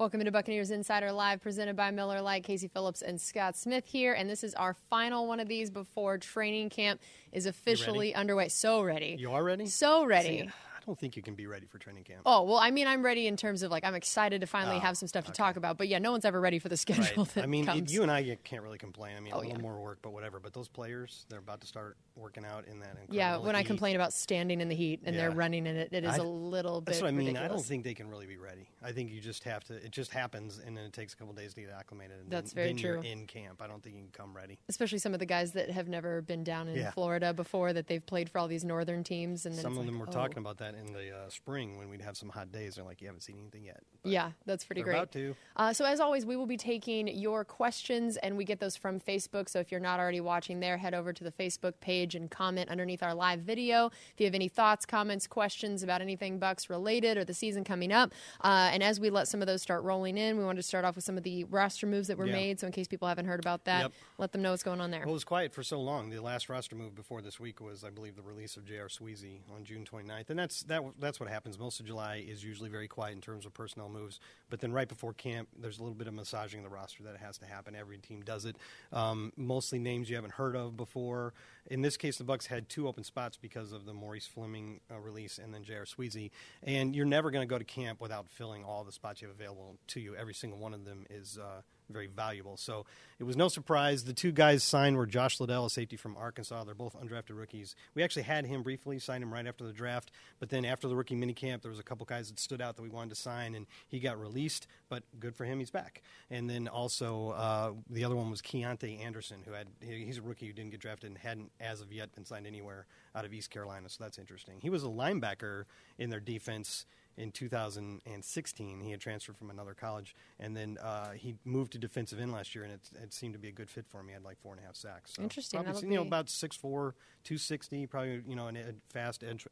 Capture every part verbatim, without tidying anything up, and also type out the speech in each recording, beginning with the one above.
Welcome to Buccaneers Insider Live, presented by Miller Lite. Casey Phillips and Scott Smith here, and this is our final one of these before training camp is officially underway. So ready. You are ready? So ready. See, I don't think you can be ready for training camp. Oh, well, I mean, I'm ready in terms of, like, I'm excited to finally oh, have some stuff to okay. talk about. But, yeah, no one's ever ready for the schedule right. that I mean, comes. You and I can't really complain. I mean, oh, a little yeah. more work, but whatever. But those players, they're about to start working out in that incredible Yeah, when heat. I complain about standing in the heat and yeah. they're running in it, it is I, a little bit That's what I mean. Ridiculous. I don't think they can really be ready. I think you just have to – it just happens, and then it takes a couple days to get acclimated. And that's then, very then true. Then you're in camp. I don't think you can come ready. Especially some of the guys that have never been down in yeah. Florida before, that they've played for all these northern teams. And then some of like, them were oh. talking about that in the uh, spring when we'd have some hot days. They're like, you haven't seen anything yet. But yeah, that's pretty great. About to. Uh, so as always, we will be taking your questions, and we get those from Facebook. So if you're not already watching there, head over to the Facebook page and comment underneath our live video. If you have any thoughts, comments, questions about anything Bucs related or the season coming up. Uh, and as we let some of those start rolling in, we wanted to start off with some of the roster moves that were yeah. made. So in case people haven't heard about that, yep. let them know what's going on there. Well, it was quiet for so long. The last roster move before this week was, I believe, the release of J R. Sweezy on June twenty-ninth. And that's That, that's what happens. Most of July is usually very quiet in terms of personnel moves, but then right before camp, there's a little bit of massaging the roster that has to happen. Every team does it. Um, mostly names you haven't heard of before. In this case, the Bucs had two open spots because of the Maurice Fleming uh, release and then J R. Sweezy, and you're never going to go to camp without filling all the spots you have available to you. Every single one of them is uh, very valuable. So it was no surprise. The two guys signed were Josh Liddell, a safety from Arkansas. They're both undrafted rookies. We actually had him briefly, signed him right after the draft, but then after the rookie minicamp, there was a couple guys that stood out that we wanted to sign, and he got released, but good for him, he's back. And then also uh, the other one was Keontae Anderson, who had he's a rookie who didn't get drafted and hadn't as of yet been signed anywhere out of East Carolina, so that's interesting. He was a linebacker in their defense in two thousand sixteen. He had transferred from another college, and then uh, he moved to defensive end last year, and it, it seemed to be a good fit for him. He had like four and a half sacks. So interesting. Probably, you know, be... about six four, two sixty, probably, you know, an ed, fast edge,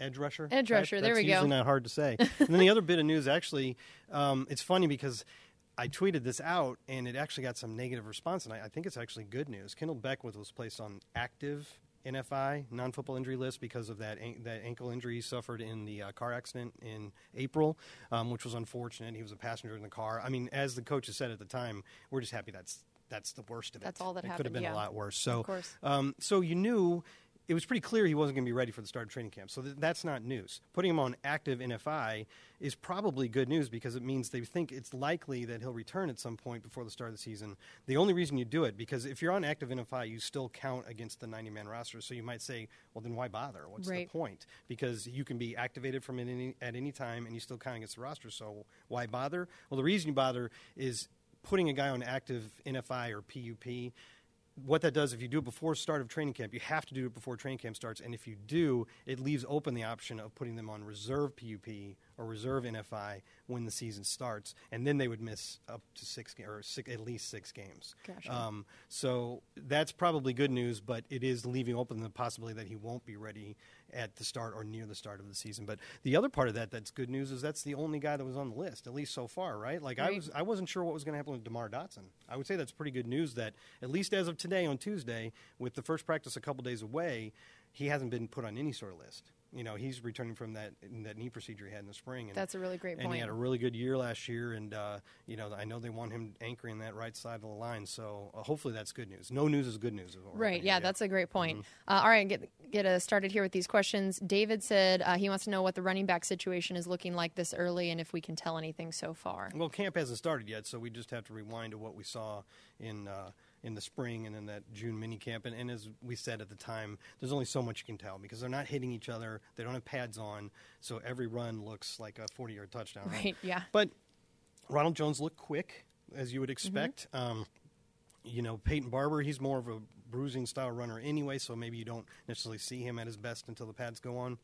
edge rusher. Edge rusher, there we go. That's usually not hard to say. And then the other bit of news, actually, um, it's funny because I tweeted this out, and it actually got some negative response, and I, I think it's actually good news. Kendall Beckwith was placed on active N F I, non-football injury list, because of that an- that ankle injury he suffered in the uh, car accident in April, um, which was unfortunate. He was a passenger in the car. I mean, as the coaches said at the time, we're just happy that's that's the worst of it. That's all that it happened. It could have been yeah. a lot worse. So, of course. Um, so you knew it was pretty clear he wasn't going to be ready for the start of training camp. So th- that's not news. Putting him on active N F I is probably good news because it means they think it's likely that he'll return at some point before the start of the season. The only reason you do it, because if you're on active N F I, you still count against the ninety-man roster. So you might say, well, then why bother? What's right. the point? Because you can be activated from it any, at any time, and you still count against the roster. So why bother? Well, the reason you bother is putting a guy on active N F I or P U P. What that does, if you do it before start of training camp, you have to do it before training camp starts, and if you do, it leaves open the option of putting them on reserve P U P or reserve N F I when the season starts, and then they would miss up to six or six, at least six games. Gotcha. Um, so that's probably good news, but it is leaving open the possibility that he won't be ready at the start or near the start of the season. But the other part of that that's good news is that's the only guy that was on the list, at least so far, right? Like right. I was, I wasn't sure what was going to happen with DeMar Dotson. I would say that's pretty good news that at least as of today on Tuesday, with the first practice a couple days away, he hasn't been put on any sort of list. You know, he's returning from that that knee procedure he had in the spring. And that's a really great point. And he had a really good year last year, and, uh, you know, I know they want him anchoring that right side of the line, so uh, hopefully that's good news. No news is good news. Right, yeah, that's a great point. Mm-hmm. Uh, all right, get get uh, started here with these questions. David said uh, he wants to know what the running back situation is looking like this early and if we can tell anything so far. Well, camp hasn't started yet, so we just have to rewind to what we saw in uh, – in the spring and then that June minicamp. And, and as we said at the time, there's only so much you can tell because they're not hitting each other. They don't have pads on. So every run looks like a forty-yard touchdown. Right, run. yeah. But Ronald Jones looked quick, as you would expect. Mm-hmm. Um, you know, Peyton Barber, he's more of a bruising-style runner anyway, so maybe you don't necessarily see him at his best until the pads go on.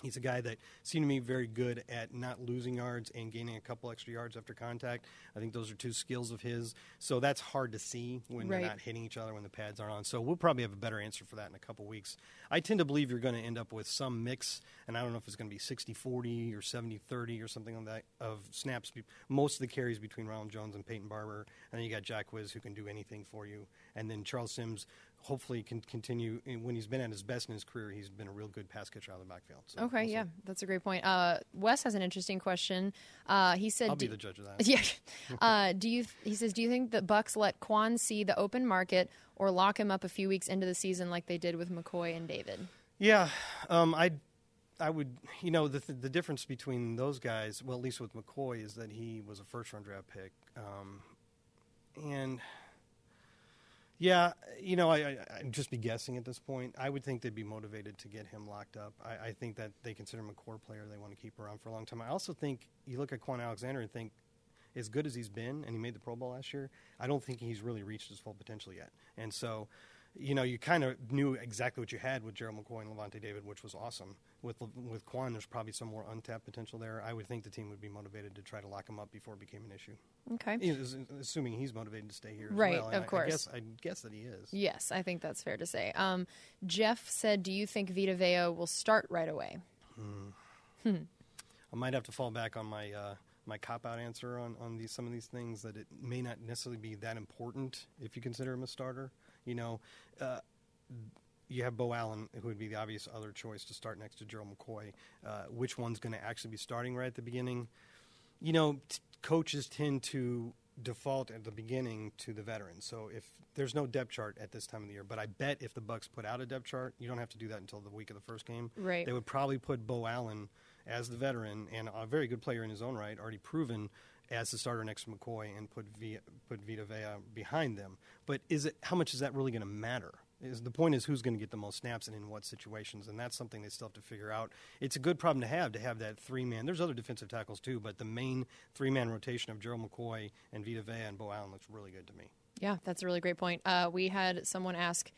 He's a guy that seemed to me very good at not losing yards and gaining a couple extra yards after contact. I think those are two skills of his. So that's hard to see when right. they're not hitting each other, when the pads aren't on. So we'll probably have a better answer for that in a couple weeks. I tend to believe you're going to end up with some mix, and I don't know if it's going to be sixty forty or seventy thirty or something like that of snaps. Most of the carries between Ronald Jones and Peyton Barber. And then you got Jack Wiz, who can do anything for you. And then Charles Sims, hopefully can continue. And when he's been at his best in his career, he's been a real good pass catcher out of the backfield. So okay, we'll yeah, see. That's a great point. Uh, Wes has an interesting question. Uh, he said, "I'll be the judge of that." Yeah. uh, do you? He says, "Do you think the Bucs let Quan see the open market or lock him up a few weeks into the season like they did with McCoy and David?" Yeah, um, I, I would. You know, the the difference between those guys, well, at least with McCoy, is that he was a first round draft pick, um, and. Yeah, you know, I, I, I'd just be guessing at this point. I would think they'd be motivated to get him locked up. I, I think that they consider him a core player they want to keep around for a long time. I also think you look at Quan Alexander and think, as good as he's been, and he made the Pro Bowl last year, I don't think he's really reached his full potential yet. And so, you know, you kind of knew exactly what you had with Gerald McCoy and Levante David, which was awesome. With with Quan, there's probably some more untapped potential there. I would think the team would be motivated to try to lock him up before it became an issue. Okay. He is, assuming he's motivated to stay here as right, well. Right, of I, course. I guess, I guess that he is. Yes, I think that's fair to say. Um, Jeff said, do you think Vita Vea will start right away? Hmm. Hmm. I might have to fall back on my uh, my cop-out answer on, on these some of these things, that it may not necessarily be that important if you consider him a starter. You know, uh, you have Beau Allen, who would be the obvious other choice to start next to Gerald McCoy. Uh, which one's going to actually be starting right at the beginning? You know, t- coaches tend to default at the beginning to the veterans. So if there's no depth chart at this time of the year, but I bet if the Bucs put out a depth chart, you don't have to do that until the week of the first game. Right. They would probably put Beau Allen as the veteran and a very good player in his own right, already proven, as the starter next to McCoy, and put Vita, put Vita Vea behind them. But is it how much is that really going to matter? Is the point is who's going to get the most snaps and in what situations, and that's something they still have to figure out. It's a good problem to have, to have that three-man. There's other defensive tackles too, but the main three-man rotation of Gerald McCoy and Vita Vea and Beau Allen looks really good to me. Yeah, that's a really great point. Uh, we had someone ask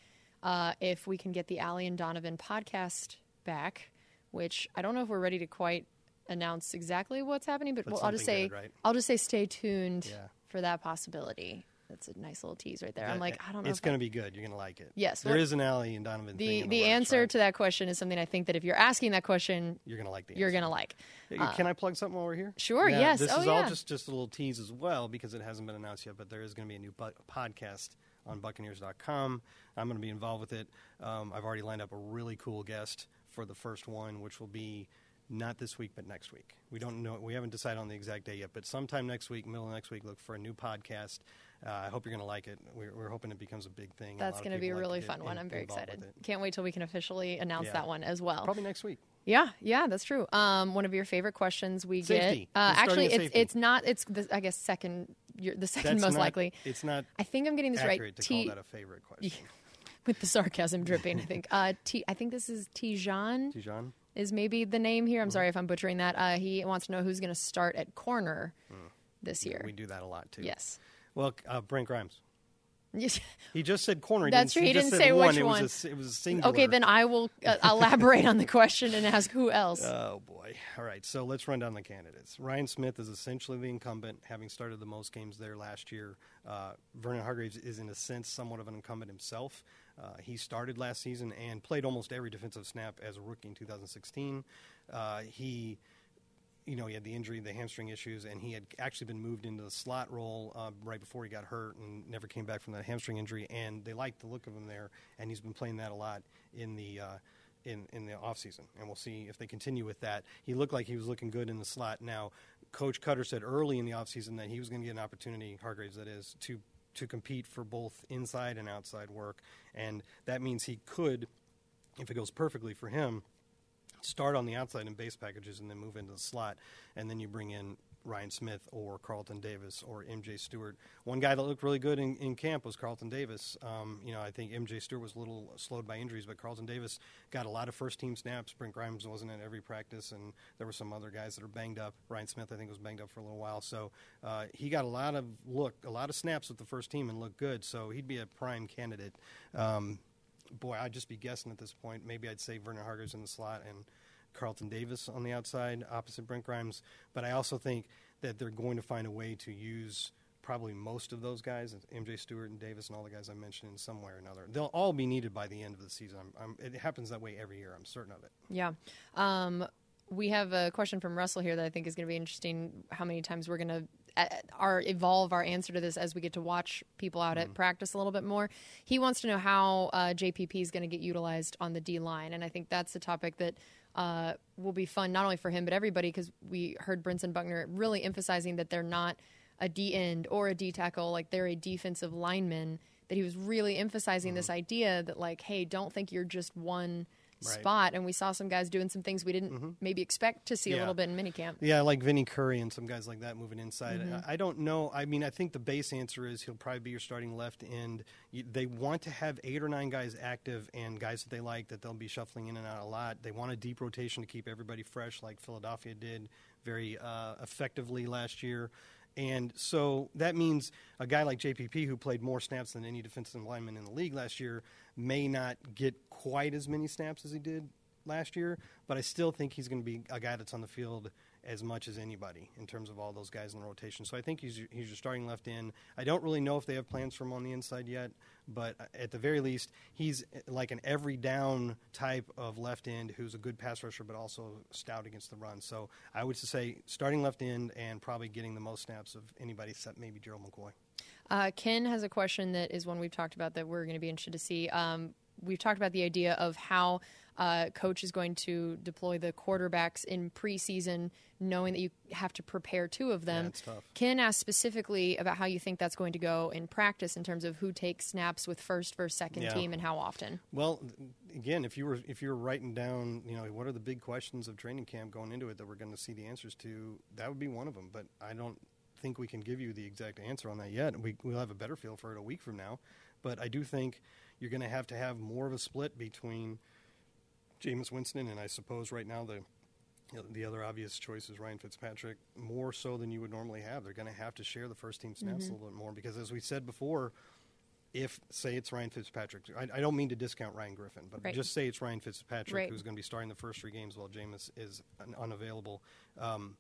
uh, if we can get the Allie and Donovan podcast back, which I don't know if we're ready to quite announce exactly what's happening, but, but well, I'll just say good, right? I'll just say stay tuned yeah. for that possibility. That's a nice little tease right there. That, I'm like, I don't know. It's going to be good. You're going to like it. Yes. There well, is an Allie and Donovan the, thing. In the the works, answer right? to that question is something I think that if you're asking that question, you're going to like the answer. You're going to like. Uh, Can I plug something while we're here? Sure, now, yes. This oh, is yeah. all just, just a little tease as well, because it hasn't been announced yet, but there is going to be a new bu- podcast on Buccaneers dot com. I'm going to be involved with it. Um, I've already lined up a really cool guest for the first one, which will be not this week, but next week. We don't know. We haven't decided on the exact day yet, but sometime next week, middle of next week, look for a new podcast. Uh, I hope you're going to like it. We're, we're hoping it becomes a big thing. That's going to be a really fun one. I'm very excited. Can't wait till we can officially announce yeah. that one as well. Probably next week. Yeah, yeah, that's true. Um, one of your favorite questions we safety. get. Uh, actually, it's it's not. It's the, I guess second. You're the second that's most not, likely. It's not. I think I'm getting this accurate right. To T- call that a favorite question. With the sarcasm dripping, I think. Uh, T. I think this is Tijan. Tijan. Is maybe the name here. I'm mm-hmm. sorry if I'm butchering that. Uh, he wants to know who's going to start at corner mm. this year. We do that a lot, too. Yes. Well, uh, Brent Grimes. He just said corner. He That's didn't, true. He, he didn't say one. which one. It was a, it was a singular. Okay, then I will uh, elaborate on the question and ask who else. Oh, boy. All right, so let's run down the candidates. Ryan Smith is essentially the incumbent, having started the most games there last year. Uh, Vernon Hargreaves is, in a sense, somewhat of an incumbent himself. Uh, he started last season and played almost every defensive snap as a rookie in two thousand sixteen. Uh, he, you know, he had the injury, the hamstring issues, and he had actually been moved into the slot role uh, right before he got hurt and never came back from that hamstring injury. And they liked the look of him there, and he's been playing that a lot in the uh, in in the offseason. And we'll see if they continue with that. He looked like he was looking good in the slot. Now, Coach Cutter said early in the offseason that he was going to get an opportunity, Hargreaves that is, to to compete for both inside and outside work. And that means he could, if it goes perfectly for him, start on the outside in base packages and then move into the slot. And then you bring in Ryan Smith or Carlton Davis or M J Stewart. One guy that looked really good in, in camp was Carlton Davis. Um, you know, I think M J Stewart was a little slowed by injuries, but Carlton Davis got a lot of first-team snaps. Brent Grimes wasn't at every practice, and there were some other guys that are banged up. Ryan Smith, I think, was banged up for a little while. So uh, he got a lot of look, a lot of snaps with the first team and looked good, so he'd be a prime candidate. Um, boy, I'd just be guessing at this point. Maybe I'd say Vernon Hargreaves in the slot and Carlton Davis on the outside opposite Brent Grimes, but I also think that they're going to find a way to use probably most of those guys, M J Stewart and Davis and all the guys I mentioned, in some way or another. They'll all be needed by the end of the season. I'm, I'm, it happens that way every year. I'm certain of it. Yeah. Um, we have a question from Russell here that I think is going to be interesting, how many times we're going to our evolve our answer to this as we get to watch people out mm-hmm. at practice a little bit more. He wants to know how uh, J P P is going to get utilized on the D line, and I think that's a topic that uh, will be fun not only for him but everybody, because we heard Brinson Buckner really emphasizing that they're not a D end or a D tackle, like they're a defensive lineman. That he was really emphasizing mm-hmm. this idea that, like, hey, don't think you're just one right. spot. And we saw some guys doing some things we didn't mm-hmm. maybe expect to see yeah. a little bit in minicamp. Yeah, like Vinnie Curry and some guys like that moving inside. Mm-hmm. I, I don't know. I mean, I think the base answer is he'll probably be your starting left end. You, they want to have eight or nine guys active and guys that they like that they'll be shuffling in and out a lot. They want a deep rotation to keep everybody fresh, like Philadelphia did very uh, effectively last year. And so that means a guy like J P P, who played more snaps than any defensive lineman in the league last year, may not get quite as many snaps as he did last year, but I still think he's going to be a guy that's on the field as much as anybody in terms of all those guys in the rotation. So I think he's, he's your starting left end. I don't really know if they have plans for him on the inside yet, but at the very least, he's like an every down type of left end who's a good pass rusher but also stout against the run. So I would say starting left end and probably getting the most snaps of anybody except maybe Gerald McCoy. Uh, Ken has a question that is one we've talked about that we're going to be interested to see. Um, we've talked about the idea of how uh, coach is going to deploy the quarterbacks in preseason, knowing that you have to prepare two of them. Yeah, that's tough. Ken asked specifically about how you think that's going to go in practice in terms of who takes snaps with first versus second yeah. team and how often. Well, again, if you were if you were writing down, you know, what are the big questions of training camp going into it that we're going to see the answers to, that would be one of them. But I don't think we can give you the exact answer on that yet. We, we'll have a better feel for it a week from now. But I do think you're going to have to have more of a split between Jameis Winston and I suppose right now the the other obvious choice is Ryan Fitzpatrick, more so than you would normally have. They're going to have to share the first-team snaps mm-hmm. a little bit more because, as we said before, if, say, it's Ryan Fitzpatrick, I, I don't mean to discount Ryan Griffin, but right. just say it's Ryan Fitzpatrick right. who's going to be starting the first three games while Jameis is un- unavailable. Um,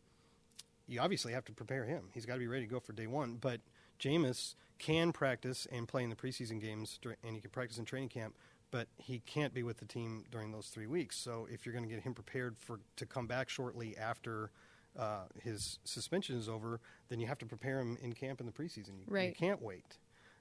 you obviously have to prepare him. He's got to be ready to go for day one, but Jameis can practice and play in the preseason games, and he can practice in training camp, but he can't be with the team during those three weeks. So if you're going to get him prepared for to come back shortly after uh, his suspension is over, then you have to prepare him in camp in the preseason. You, right. you can't wait.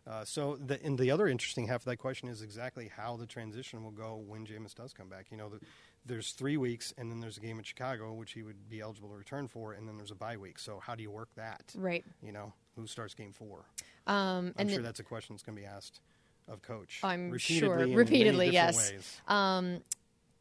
Uh, so the, and the other interesting half of that question is exactly how the transition will go when Jameis does come back. You know, the, there's three weeks, and then there's a game at Chicago, which he would be eligible to return for, and then there's a bye week. So how do you work that? Right. You know, who starts game four? Um, I'm and sure the, that's a question that's going to be asked of coach. I'm repeatedly, sure. Repeatedly, yes. Um,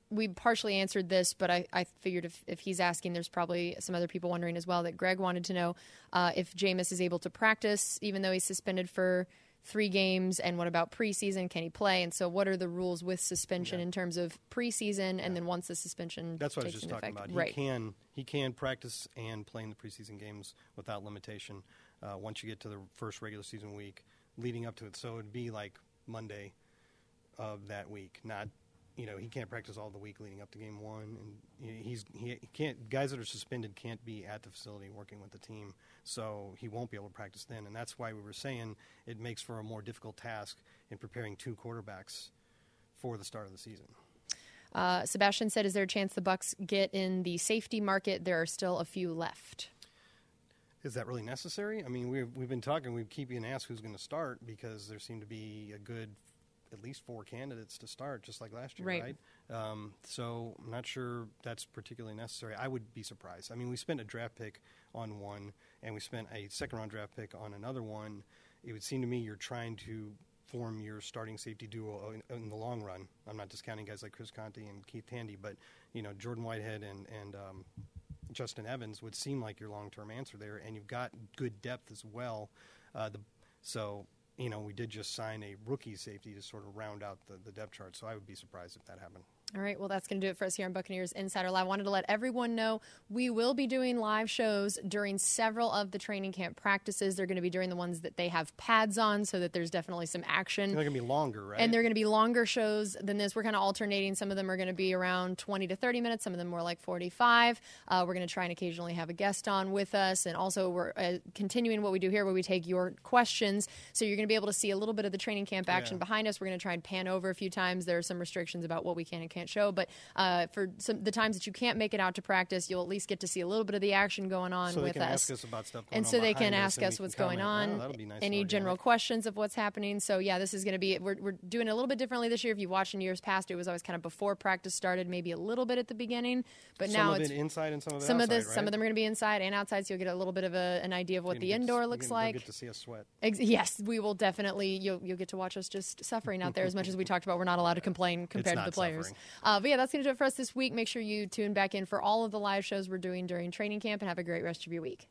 we partially answered this, but I, I figured if, if he's asking, there's probably some other people wondering as well that Greg wanted to know uh, if Jameis is able to practice, even though he's suspended for three games, and what about preseason? Can he play? And so what are the rules with suspension yeah. in terms of preseason yeah. and then once the suspension That's what takes I was just talking effect. About. He, right. can, he can practice and play in the preseason games without limitation uh, once you get to the first regular season week leading up to it. So it would be like Monday of that week, not you know, he can't practice all the week leading up to game one, and he's he can't. Guys that are suspended can't be at the facility working with the team, so he won't be able to practice then. And that's why we were saying it makes for a more difficult task in preparing two quarterbacks for the start of the season. Uh, Sebastian said, "Is there a chance the Bucs get in the safety market? There are still a few left." Is that really necessary? I mean, we've we've been talking. We keep being asked who's going to start because there seem to be a good. At least four candidates to start, just like last year, right? right? Um, so I'm not sure that's particularly necessary. I would be surprised. I mean, we spent a draft pick on one, and we spent a second-round draft pick on another one. It would seem to me you're trying to form your starting safety duo in, in the long run. I'm not discounting guys like Chris Conti and Keith Handy, but, you know, Jordan Whitehead and, and um, Justin Evans would seem like your long-term answer there, and you've got good depth as well. Uh, the, so... You know, we did just sign a rookie safety to sort of round out the, the depth chart, so I would be surprised if that happened. All right, well, that's going to do it for us here on Buccaneers Insider Live. I wanted to let everyone know we will be doing live shows during several of the training camp practices. They're going to be during the ones that they have pads on so that there's definitely some action. They're going to be longer, right? And they're going to be longer shows than this. We're kind of alternating. Some of them are going to be around twenty to thirty minutes, some of them more like forty-five. Uh, we're going to try and occasionally have a guest on with us. And also we're uh, continuing what we do here where we take your questions. So you're going to be able to see a little bit of the training camp action yeah. behind us. We're going to try and pan over a few times. There are some restrictions about what we can and can't can't show. But uh, for some, the times that you can't make it out to practice, you'll at least get to see a little bit of the action going on with us. So they can ask us about stuff going on behind us. And so they can ask us what's going on, any general questions of what's happening. So, yeah, this is going to be – we're we're doing it a little bit differently this year. If you watch in years past, it was always kind of before practice started, maybe a little bit at the beginning. But now it's – some of it inside and some of it outside, right? Some of them are going to be inside and outside, so you'll get a little bit of a, an idea of what the indoor looks like. You'll get to see us sweat. Ex- yes, we will definitely – you'll you'll get to watch us just suffering out there as much as we talked about. We're not allowed to complain compared to the players. Uh, but, yeah, that's going to do it for us this week. Make sure you tune back in for all of the live shows we're doing during training camp, and have a great rest of your week.